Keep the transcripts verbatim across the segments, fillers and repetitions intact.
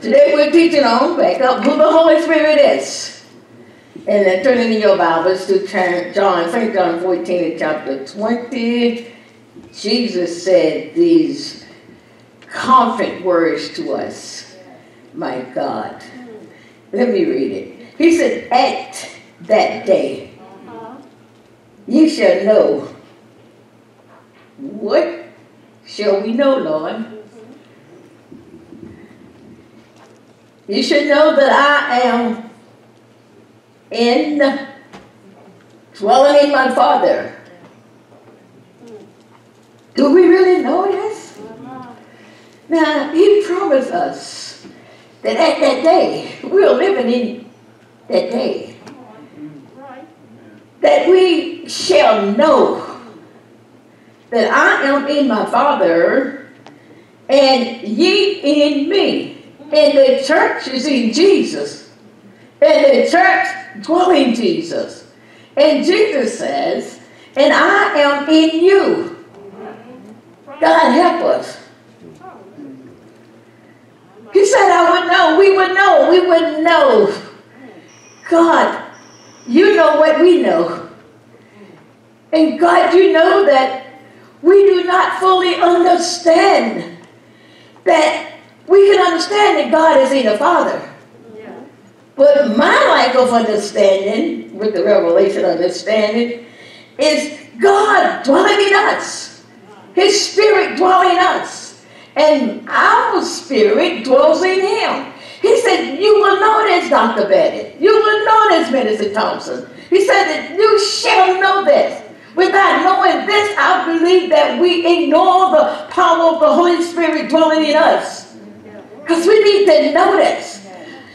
Today we're teaching on back up who the Holy Spirit is. And then turn into your Bibles to John, Saint John fourteen and chapter twenty. Jesus said these comfort words to us. My God. Let me read it. He said, at that day, you shall know. What shall we know, Lord? You should know that I am in, dwelling in my Father. Do we really know this? Now, he promised us that at that day, we are living in that day, that we shall know that I am in my Father, and ye in me. And the church is in Jesus. And the church dwelling Jesus. And Jesus says, and I am in you. God help us. He said I would know, we would know, we would know. God, you know what we know. And God, you know that we do not fully understand that. We can understand that God is in the Father. Yeah. But my lack of understanding, with the revelation understanding, is God dwelling in us. His Spirit dwelling in us. And our Spirit dwells in Him. He said, you will know this, Doctor Bennett. You will know this, Minister Thompson. He said that you shall know this. Without knowing this, I believe that we ignore the power of the Holy Spirit dwelling in us. Because we need to know this.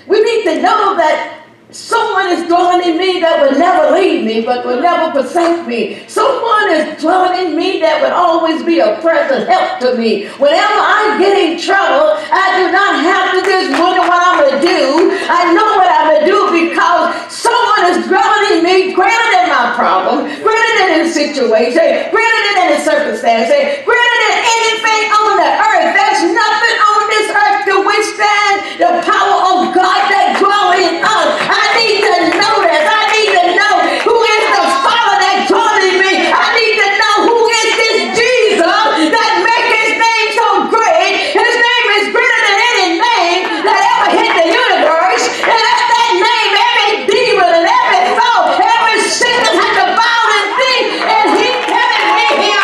We need to know that someone is dwelling in me that will never leave me, but will never forsake me. Someone is dwelling in me that will always be a present help to me. Whenever I get in trouble, I do not have to just wonder what I'm going to do. I know what I'm going to do because someone is dwelling in me greater than my problem, greater than the situation, greater than the circumstance, greater than anything on the earth. There's nothing on this earth to withstand the power of God that dwells in us. I need to know this. I need to know who is the Father that dwells in me. I need to know who is this Jesus that makes His name so great. His name is greater than any name that ever hit the universe. And at that name, every demon and every thought, every sickness has to bow and thing. And He telling me here,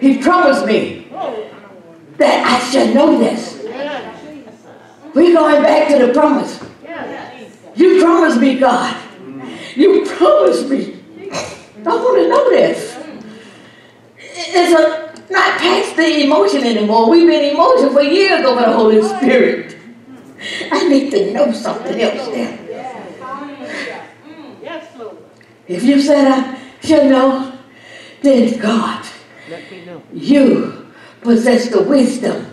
He promised me that I should know this. We're going back to the promise. You promised me, God. You promised me. I want to know this. It's a, not past the emotion anymore. We've been emotional for years over the Holy Spirit. I need to know something else now. If you said I should know, then God, you possess the wisdom,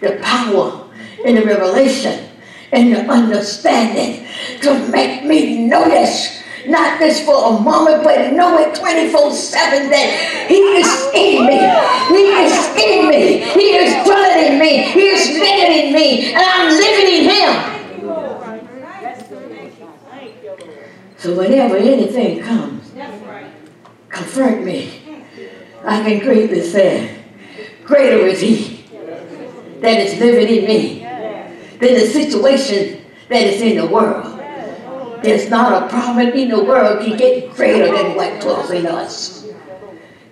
the power, and the revelation, and the understanding to make me know this. Not this for a moment, but know it twenty-four seven that He is in me. He is in me. He is dwelling in me. He is living in me. And I'm living in Him. So whenever anything comes, confront me. I can greatly say, greater is He that is living in me than the situation that is in the world. There's not a problem in the world can get greater than what dwells in us.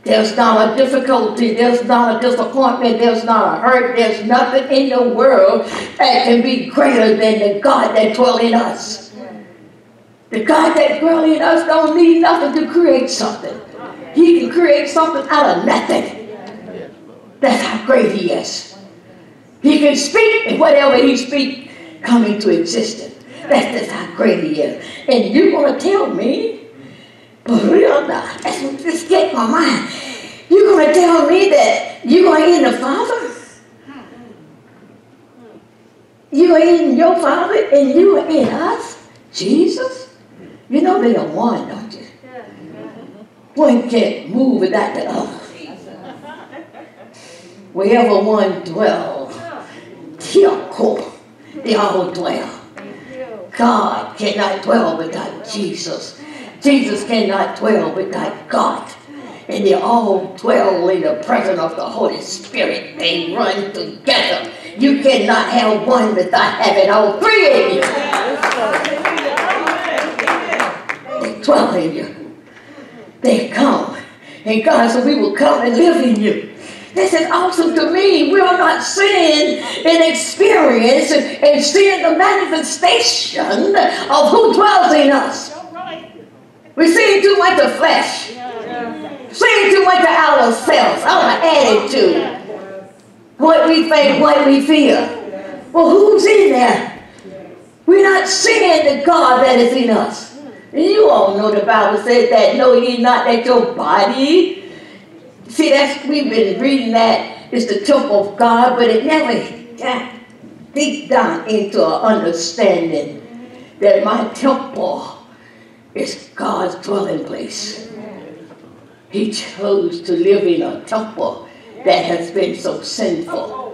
There's not a difficulty, there's not a disappointment, there's not a hurt, there's nothing in the world that can be greater than the God that dwells in us. The God that dwells in us don't need nothing to create something. He can create something out of nothing. That's how great He is. He can speak, and whatever He speaks, come into existence. That's just how great He is. And you're going to tell me For real, God, that's what just escaped my mind. You're going to tell me that you're going to get in the Father? You ain't in your Father and you ain't in us? Jesus? You know they are one, don't you? One can't move without the other. Wherever one dwells, they all dwell. God cannot dwell without Jesus. Jesus cannot dwell without God. And they all dwell in the presence of the Holy Spirit. They run together. You cannot have one without having all three in you. They dwell in you. They come. And God said, we will come and live in you. This is awesome to me. We are not seeing an experience and seeing the manifestation of who dwells in us. We see it too much the flesh. See it too much of ourselves, our attitude. What we think, what we feel. Well, who's in there? We're not seeing the God that is in us. And you all know the Bible says that, know ye not that your body. See, that's, we've been reading that. It's the temple of God, but it never got deep down into an understanding that my temple is God's dwelling place. He chose to live in a temple that has been so sinful,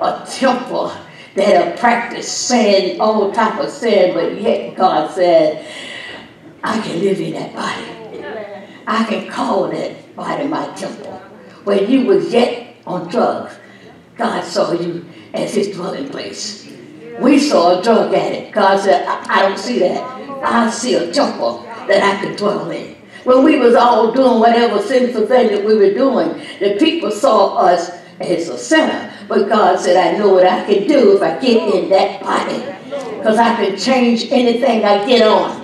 a temple that have practiced sin, all type of sin, but yet God said, I can live in that body. I can call that body my temple. When you was yet on drugs, God saw you as his dwelling place. We saw a drug addict. God said, I, I don't see that. I see a temple that I can dwell in. When we was all doing whatever sinful thing that we were doing, the people saw us as a sinner. But God said, I know what I can do if I get in that body. Because I can change anything I get on.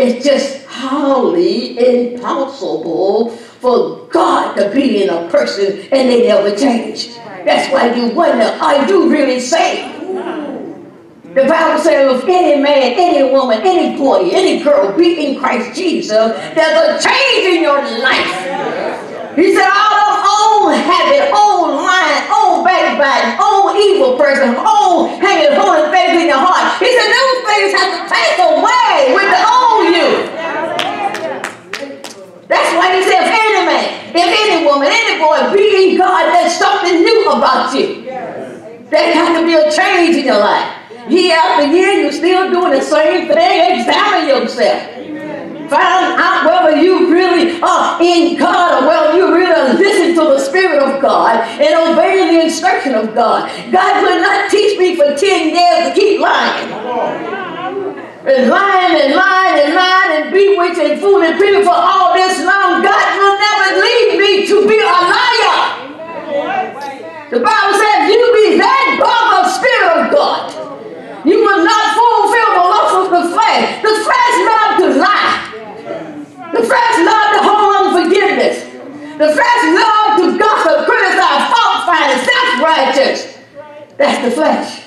It's just highly impossible for God to be in a person and they never change. That's why you wonder, are you really saved? The Bible says, if any man, any woman, any boy, any girl be in Christ Jesus, there's a change in your life. He said, all of old habit, old lying, old backbiting, old evil person, old hanging holy things in your heart. He said, those things have to pass away with the old you. That's why he said, if any man, if any woman, any boy be in God, there's something new about you. There has to be a change in your life. Year after year, you're still doing the same thing. Examine yourself. Amen. Find out whether you really are in God or whether you really listen to the Spirit of God and obey the instruction of God. God will not teach me for ten years to keep lying. And lying and lying and lying and bewitching and fooling people for all this long. God will never leave me to be a liar. Amen. The Bible says, you be led by the Spirit of God. You will not fulfill the lust of the flesh. The flesh loves to lie. The flesh loves to hold unforgiveness. The flesh loves to gossip, criticize, fault finding, self-righteous. That's the flesh.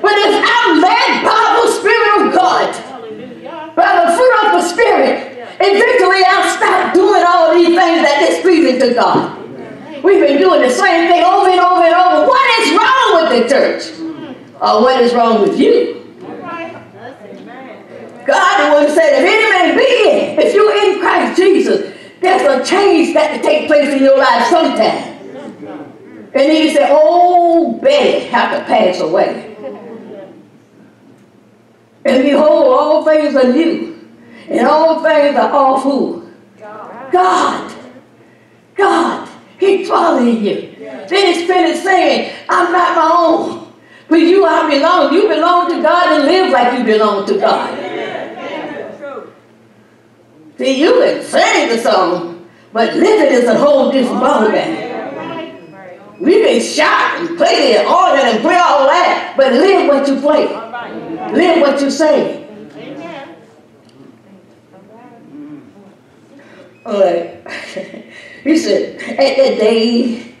But if I'm led by the Spirit of God, by the fruit of the Spirit, eventually I'll stop doing all these things that displeasing to God. We've been doing the same thing over and over and over. What is wrong with the church? Or what is wrong with you? God would have said, if any man be in, if you're in Christ Jesus, there's a change that can take place in your life sometime. And then he said, old Betty have to pass away. And behold, all things are new. And all things are all who? God. God. He dwells in you. Then he finished saying, I'm not my own. But you I belong. You belong to God and live like you belong to God. Amen. See, you can sing the song, but living is a whole different ballgame. We can shout and play and order and play all that, but live what you play. Live what you say. All right. He said, at that day,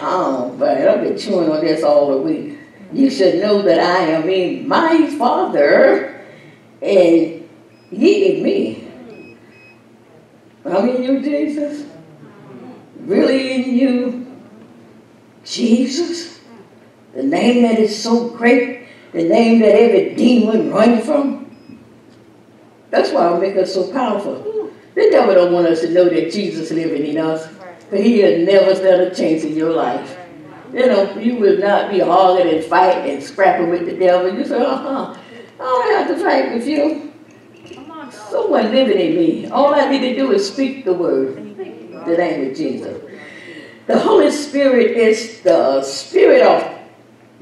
oh, but I've been chewing on this all the week. you should know that I am in my Father, and ye in me. I'm in you, Jesus. Really in you, Jesus. The name that is so great, the name that every demon runs from. That's why I make us so powerful. The devil don't want us to know that Jesus living in us, but he will never set a chance in your life. You know, you will not be hogging and fighting and scrapping with the devil. You say, uh-huh, I don't have to fight with you. Someone living in me. All I need to do is speak the word, the name of Jesus. The Holy Spirit is the Spirit of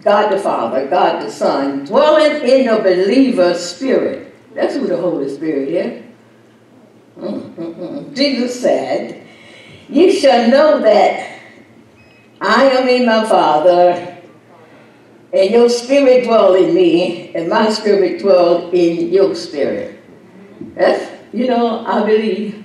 God the Father, God the Son, dwelling in the believer's spirit. That's who the Holy Spirit is. Mm-mm-mm. Jesus said, you shall know that I am in my Father, and your spirit dwells in me, and my spirit dwells in your spirit. That's, you know, I believe,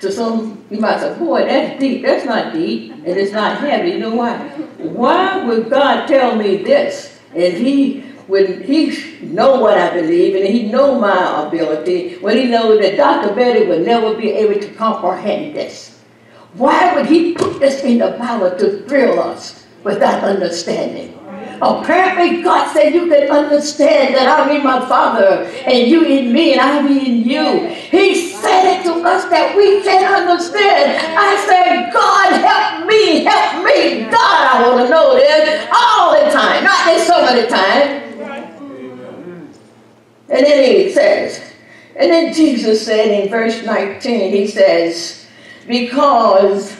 to some, you might say, boy, that's deep. That's not deep, and it's not heavy. You know why? Why would God tell me this? And he, when he know what I believe, and he know my ability, when he knows that Doctor Betty would never be able to comprehend this. Why would he put this in the Bible to thrill us without understanding? Apparently God said you can understand that I'm in my Father and you in me and I'm in you. He said it to us that we can't understand. I said, God help me, help me. God, I want to know this all the time, not just some of the time. And then he says, and then Jesus said in verse nineteen, he says, because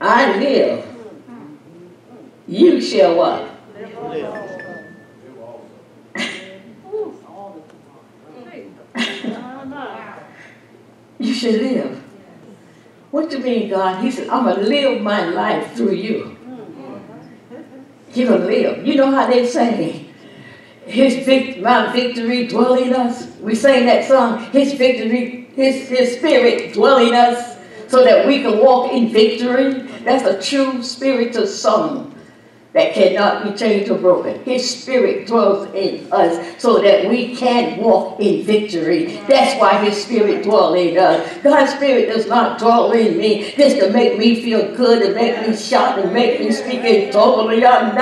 I live, you shall what? Live. You shall live. What do you mean, God? He said, I'm going to live my life through you. You're going to live. You know how they say, His vict my victory dwell in us. We sang that song, His victory His, his spirit dwelling us so that we can walk in victory. That's a true spiritual song that cannot be changed or broken. His spirit dwells in us so that we can walk in victory. That's why his spirit dwells in us. God's spirit does not dwell in me just to make me feel good, to make me shout, to make me speak in totally. Nah,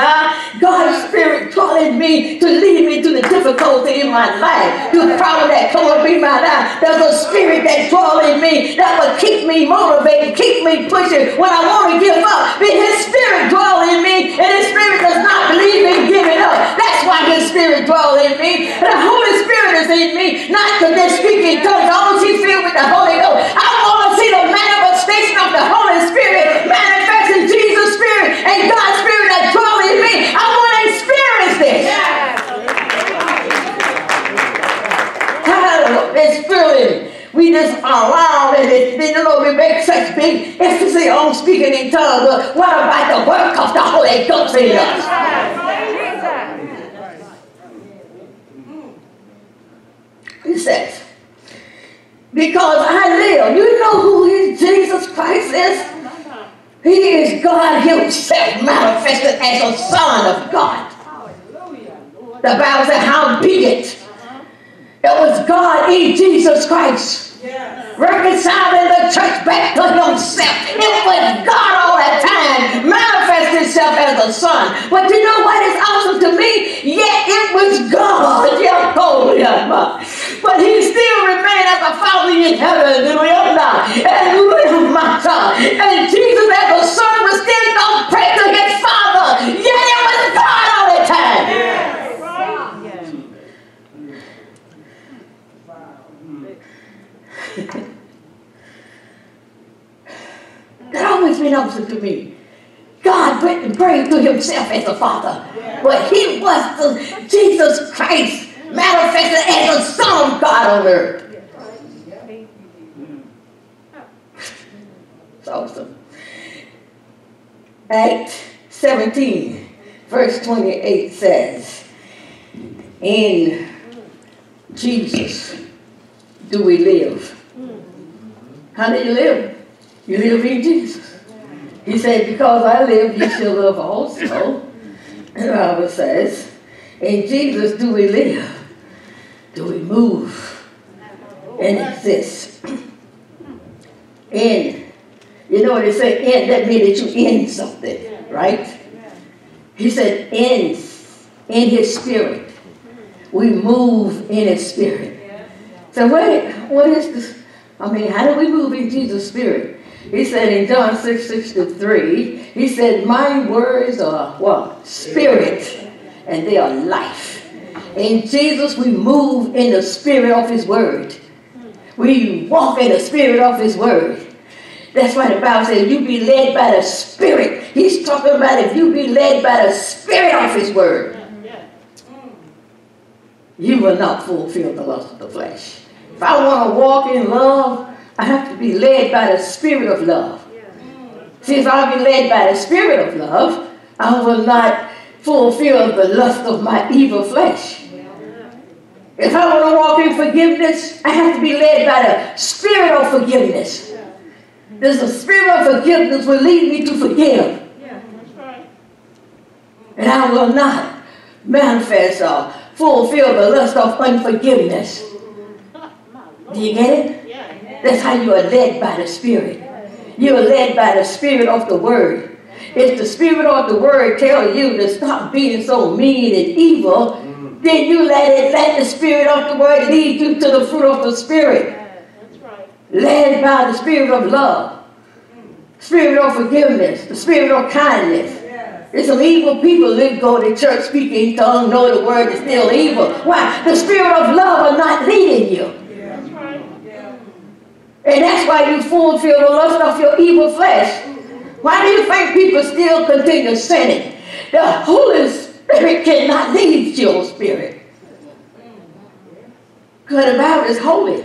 God's spirit dwells in me to lead me through the difficulty in my life, through the problem that come up in my life. There's a spirit that dwells in me that will keep me motivated, keep me pushing when I want to give up. But his spirit dwells in me, and his spirit does not believe in giving up. That's why his spirit dwells in me. The Holy Spirit is in me, not to be speaking tongues. I want to be filled with the Holy Ghost. I want to see the manifestation of the Holy Spirit manifest in Jesus' spirit and God's spirit that dwells in me. I want to experience this. It's filling. We just allow and it, you know, we make such big emphasis on speaking in tongues. But what about the work of the Holy Ghost in us? He says, because I live. You know who his Jesus Christ is? He is God himself manifested as a Son of God. The Bible says, how be it? It was God in Jesus Christ, yes, reconciling the church back to himself. It was God all that time, manifested himself as a Son. But you know what is awesome to me? Yet it was God. Yeah, holy, but he still remained as a Father in heaven, and live my God. And Jesus as a Son was still going to pray to his Father. Yet it was God all that time. Yeah. That always been awesome to me. God went and prayed to himself as a Father, but he was the Jesus Christ manifested as a Son of God on earth. It's awesome. Acts seventeen verse twenty-eight says, in Jesus do we live. How do you live? You live in Jesus. He said, because I live, you shall live also. Bible says, in Jesus do we live, do we move, and exist. In. You know what it said, in, that means that you end something, right? He said, in, in his spirit. We move in his spirit. So what, what is this? I mean, how do we move in Jesus' spirit? He said in John six, six to three, he said, my words are what? Spirit, and they are life. In Jesus, we move in the spirit of his word. We walk in the spirit of his word. That's why the Bible says, you be led by the spirit. He's talking about if you be led by the spirit of his word, you will not fulfill the lust of the flesh. If I want to walk in love, I have to be led by the spirit of love. See, if I'll be led by the spirit of love, I will not fulfill the lust of my evil flesh. If I want to walk in forgiveness, I have to be led by the spirit of forgiveness. There's the spirit of forgiveness will lead me to forgive. And I will not manifest or fulfill the lust of unforgiveness. Do you get it? That's how you are led by the Spirit. You are led by the Spirit of the Word. If the Spirit of the Word tells you to stop being so mean and evil, then you let it. Let the Spirit of the Word lead you to the fruit of the Spirit. Led by the Spirit of love, Spirit of forgiveness, the Spirit of kindness. There's some evil people that go to church speaking in tongues, know the word is still evil. Why? The spirit of love are not leading you. Yeah. That's right. Yeah. And that's why you fulfill the lust of your evil flesh. Why do you think people still continue sinning? The Holy Spirit cannot lead your spirit. Because the Bible is holy.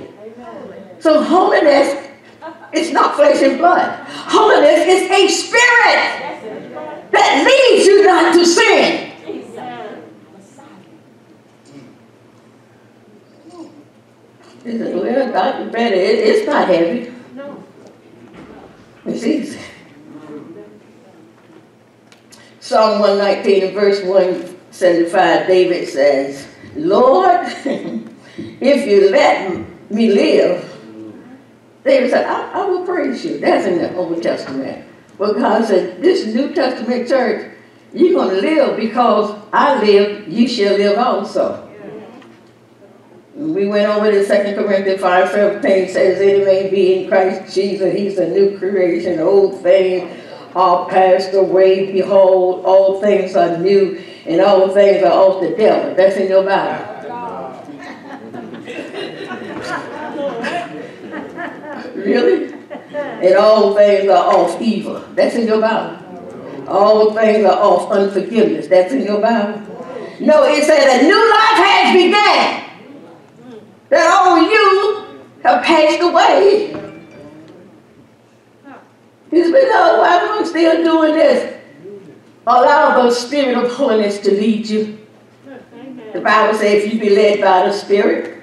So holiness is not flesh and blood. Holiness is a spirit that leads you not to sin. He said, well, Doctor Brady, it, it's not heavy. No. It's easy. Psalm one nineteen, verse one seventy-five, David says, Lord, if you let me live, David said, I, I will praise you. That's in the Old Testament. But God said, this New Testament church, you're going to live because I live, you shall live also. We went over to Second Corinthians five seventeen, says, it may be in Christ Jesus, he's a new creation, old things are passed away, behold, all things are new, and all things are of the devil. That's in your Bible. Really? And all things are of evil. That's in your Bible. All things are of unforgiveness. That's in your Bible. No, it says a new life has begun. That all you have passed away. It's been, oh, why am I still doing this? Allow the spirit of holiness to lead you. The Bible says if you be led by the Spirit,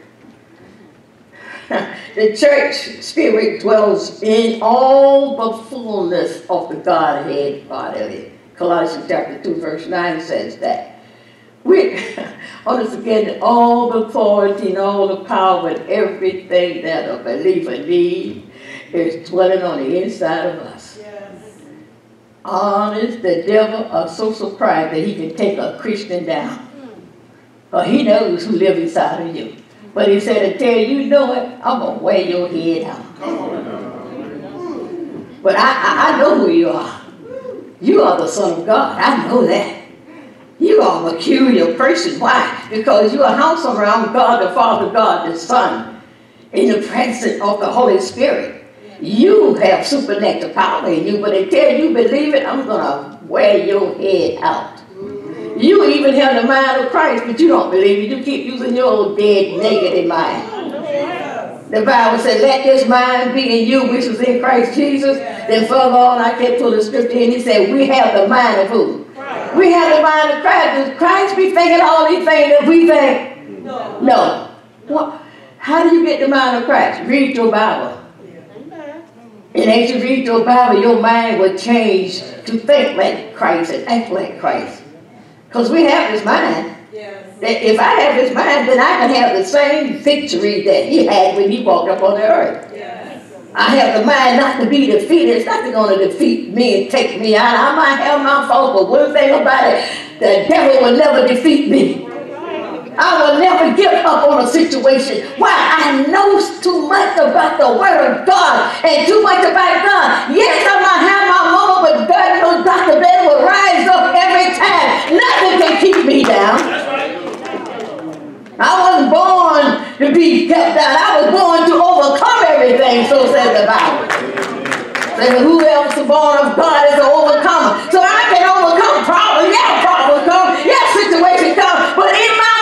the church spirit dwells in all the fullness of the Godhead bodily. Colossians chapter two, verse nine says that. We, on this again, all the authority and all the power and everything that a believer needs is dwelling on the inside of us. Yes. Honest, the devil are so surprised that he can take a Christian down. Mm. Well, he knows who lives inside of you. But he said, until you know it, I'm going to wear your head out. Come on now. But I, I, I know who you are. You are the Son of God. I know that. You are a mercurial person. Why? Because you are house around God, the Father, God, the Son, in the presence of the Holy Spirit. You have supernatural power in you, but until you believe it, I'm going to wear your head out. You even have the mind of Christ, but you don't believe it. You keep using your old dead, negative mind. The Bible said, let this mind be in you, which was in Christ Jesus. Then further on, I kept pulling the scripture in. He said, we have the mind of who? Christ. We have the mind of Christ. Does Christ be thinking all these things that we think? No. No. Well, how do you get the mind of Christ? Read your Bible. And as you read your Bible, your mind will change to think like Christ and act like Christ. Because we have his mind. Yes. If I have his mind, then I can have the same victory that he had when he walked up on the earth. Yes. I have the mind not to be defeated. It's not going to defeat me and take me out. I might have my fault, but one thing about it, the devil will never defeat me. I will never give up on a situation. Why? I know too much about the Word of God and too much about God. Yes, I might have my mama, but God knows Doctor Ben will rise up every time. Nothing can keep me down. I wasn't born to be kept down. I was born to overcome everything, so says the Bible. And who else is born of God is an overcomer. So I can overcome problems. Yeah, problems come. Yeah, situations come. But in my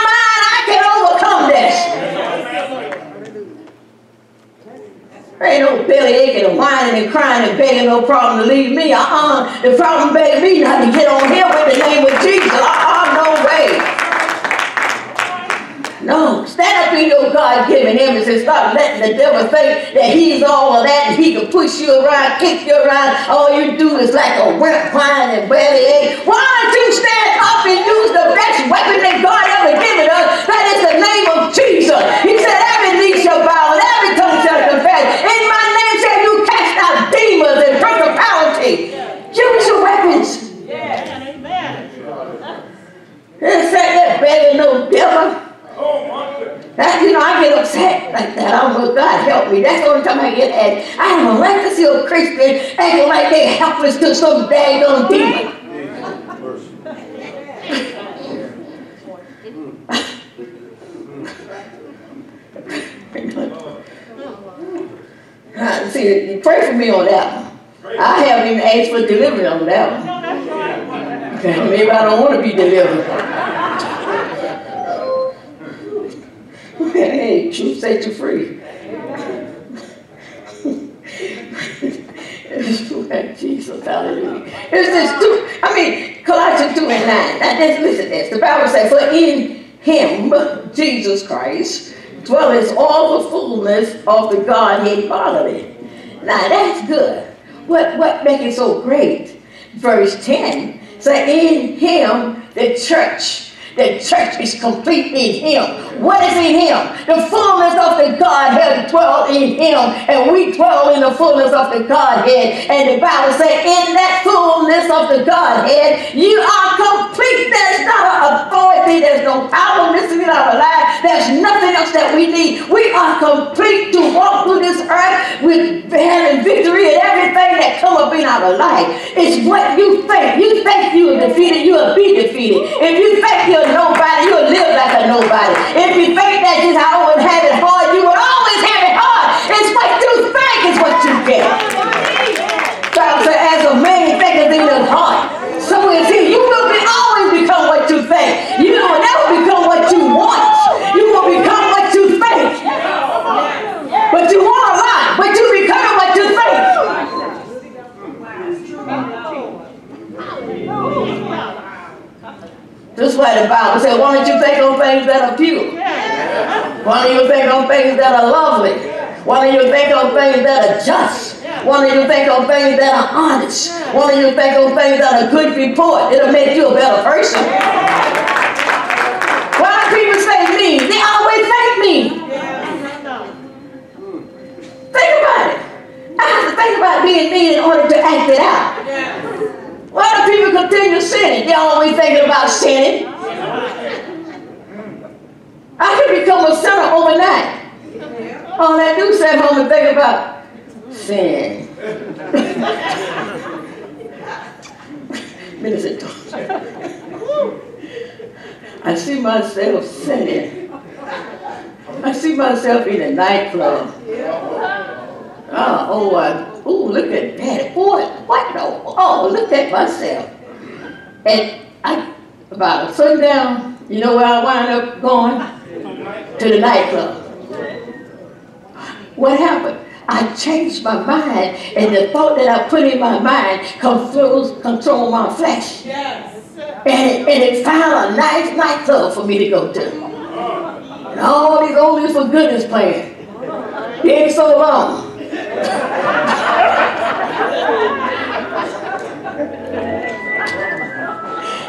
there ain't no belly aching and whining and crying and begging no problem to leave me. Uh-uh. The problem begged me not to get on here with the name of Jesus. Uh-uh, no way. No. Stand up in your God-given image and stop letting the devil think that he's all of that and he can push you around, kick you around. All you do is like a wimp whining and belly ache. Why don't you stand up and use the best weapon that God ever given us? That is the name of Jesus. He said, every knee shall bow and every tongue shall confess. Use your weapons. Yeah. Amen. It's like that begging no devil. Oh, my. That's, you know, I get upset like that. I don't know, God help me. That's the only time I get at. I don't like to see a Christian acting like they're helpless to some daggone demon. See, pray for me on that one. I haven't even asked for deliverance on that one. No, that's right. Okay, maybe I don't want to be delivered. Hey, truth set you free. Jesus, hallelujah. It's just two, I mean, Colossians two and nine. Now, just listen to this. The Bible says, for in him, Jesus Christ, dwelleth all the fullness of the Godhead bodily. Now, that's good. What, what makes it so great? Verse ten. So in him, the church. The church is complete in him. What is in him? The fullness of the Godhead dwells in him. And we dwell in the fullness of the Godhead. And the Bible says, in that fullness of the Godhead, you are complete. There's not an authority. There's no power missing in our life. There's nothing else that we need. We are complete to walk through this earth with having victory and everything that come up in our life. It's what you think. You think you are defeated, you will be defeated. If you think you're nobody, you'll live like a nobody. If you think that is how I would have it hard, you would always have it hard. It's what you think is what you get. So as a man thinketh in his heart, so is he. You will be always become what you think. You will never become what you want. You will become what you think. But you want a lot, but you become what you think. That's why the Bible said, why don't you think on things that are pure? Why don't you think on things that are lovely? Why don't you think on things that are just? Why don't you think on things that are honest? Why don't you think on things that are good report? It'll make you a better person. Why do people say mean? They always think mean. Think about it. I have to think about being mean in order to act it out. Why do people continue sinning? They're always thinking about sinning. I can become a sinner overnight. All I do is sit home and think about sin. Minister, I see myself sinning. I see myself in a nightclub. Oh, oh, I oh, look at that. Boy, what? Oh, oh, look at myself. And I, about sundown, you know where I wound up going? To the nightclub. What happened? I changed my mind, and the thought that I put in my mind controls, controls my flesh. Yes. And, and it found a nice nightclub for me to go to. And all these oldies for goodness playing. They ain't so long.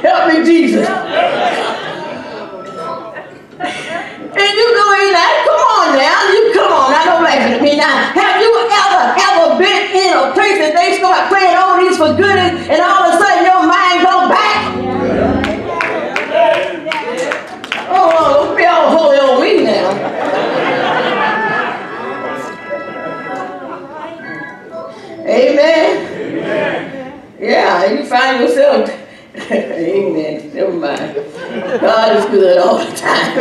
Help me, Jesus. And you go in that. Come on now. You come on. Now don't laugh at me now. Have you ever, ever been in a place that they start praying all these for goodness and all of a sudden your mind go back? Yeah. Oh, don't be all holy on me now. Amen. Yeah, you find yourself, amen, never mind. God is good all the time.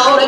All the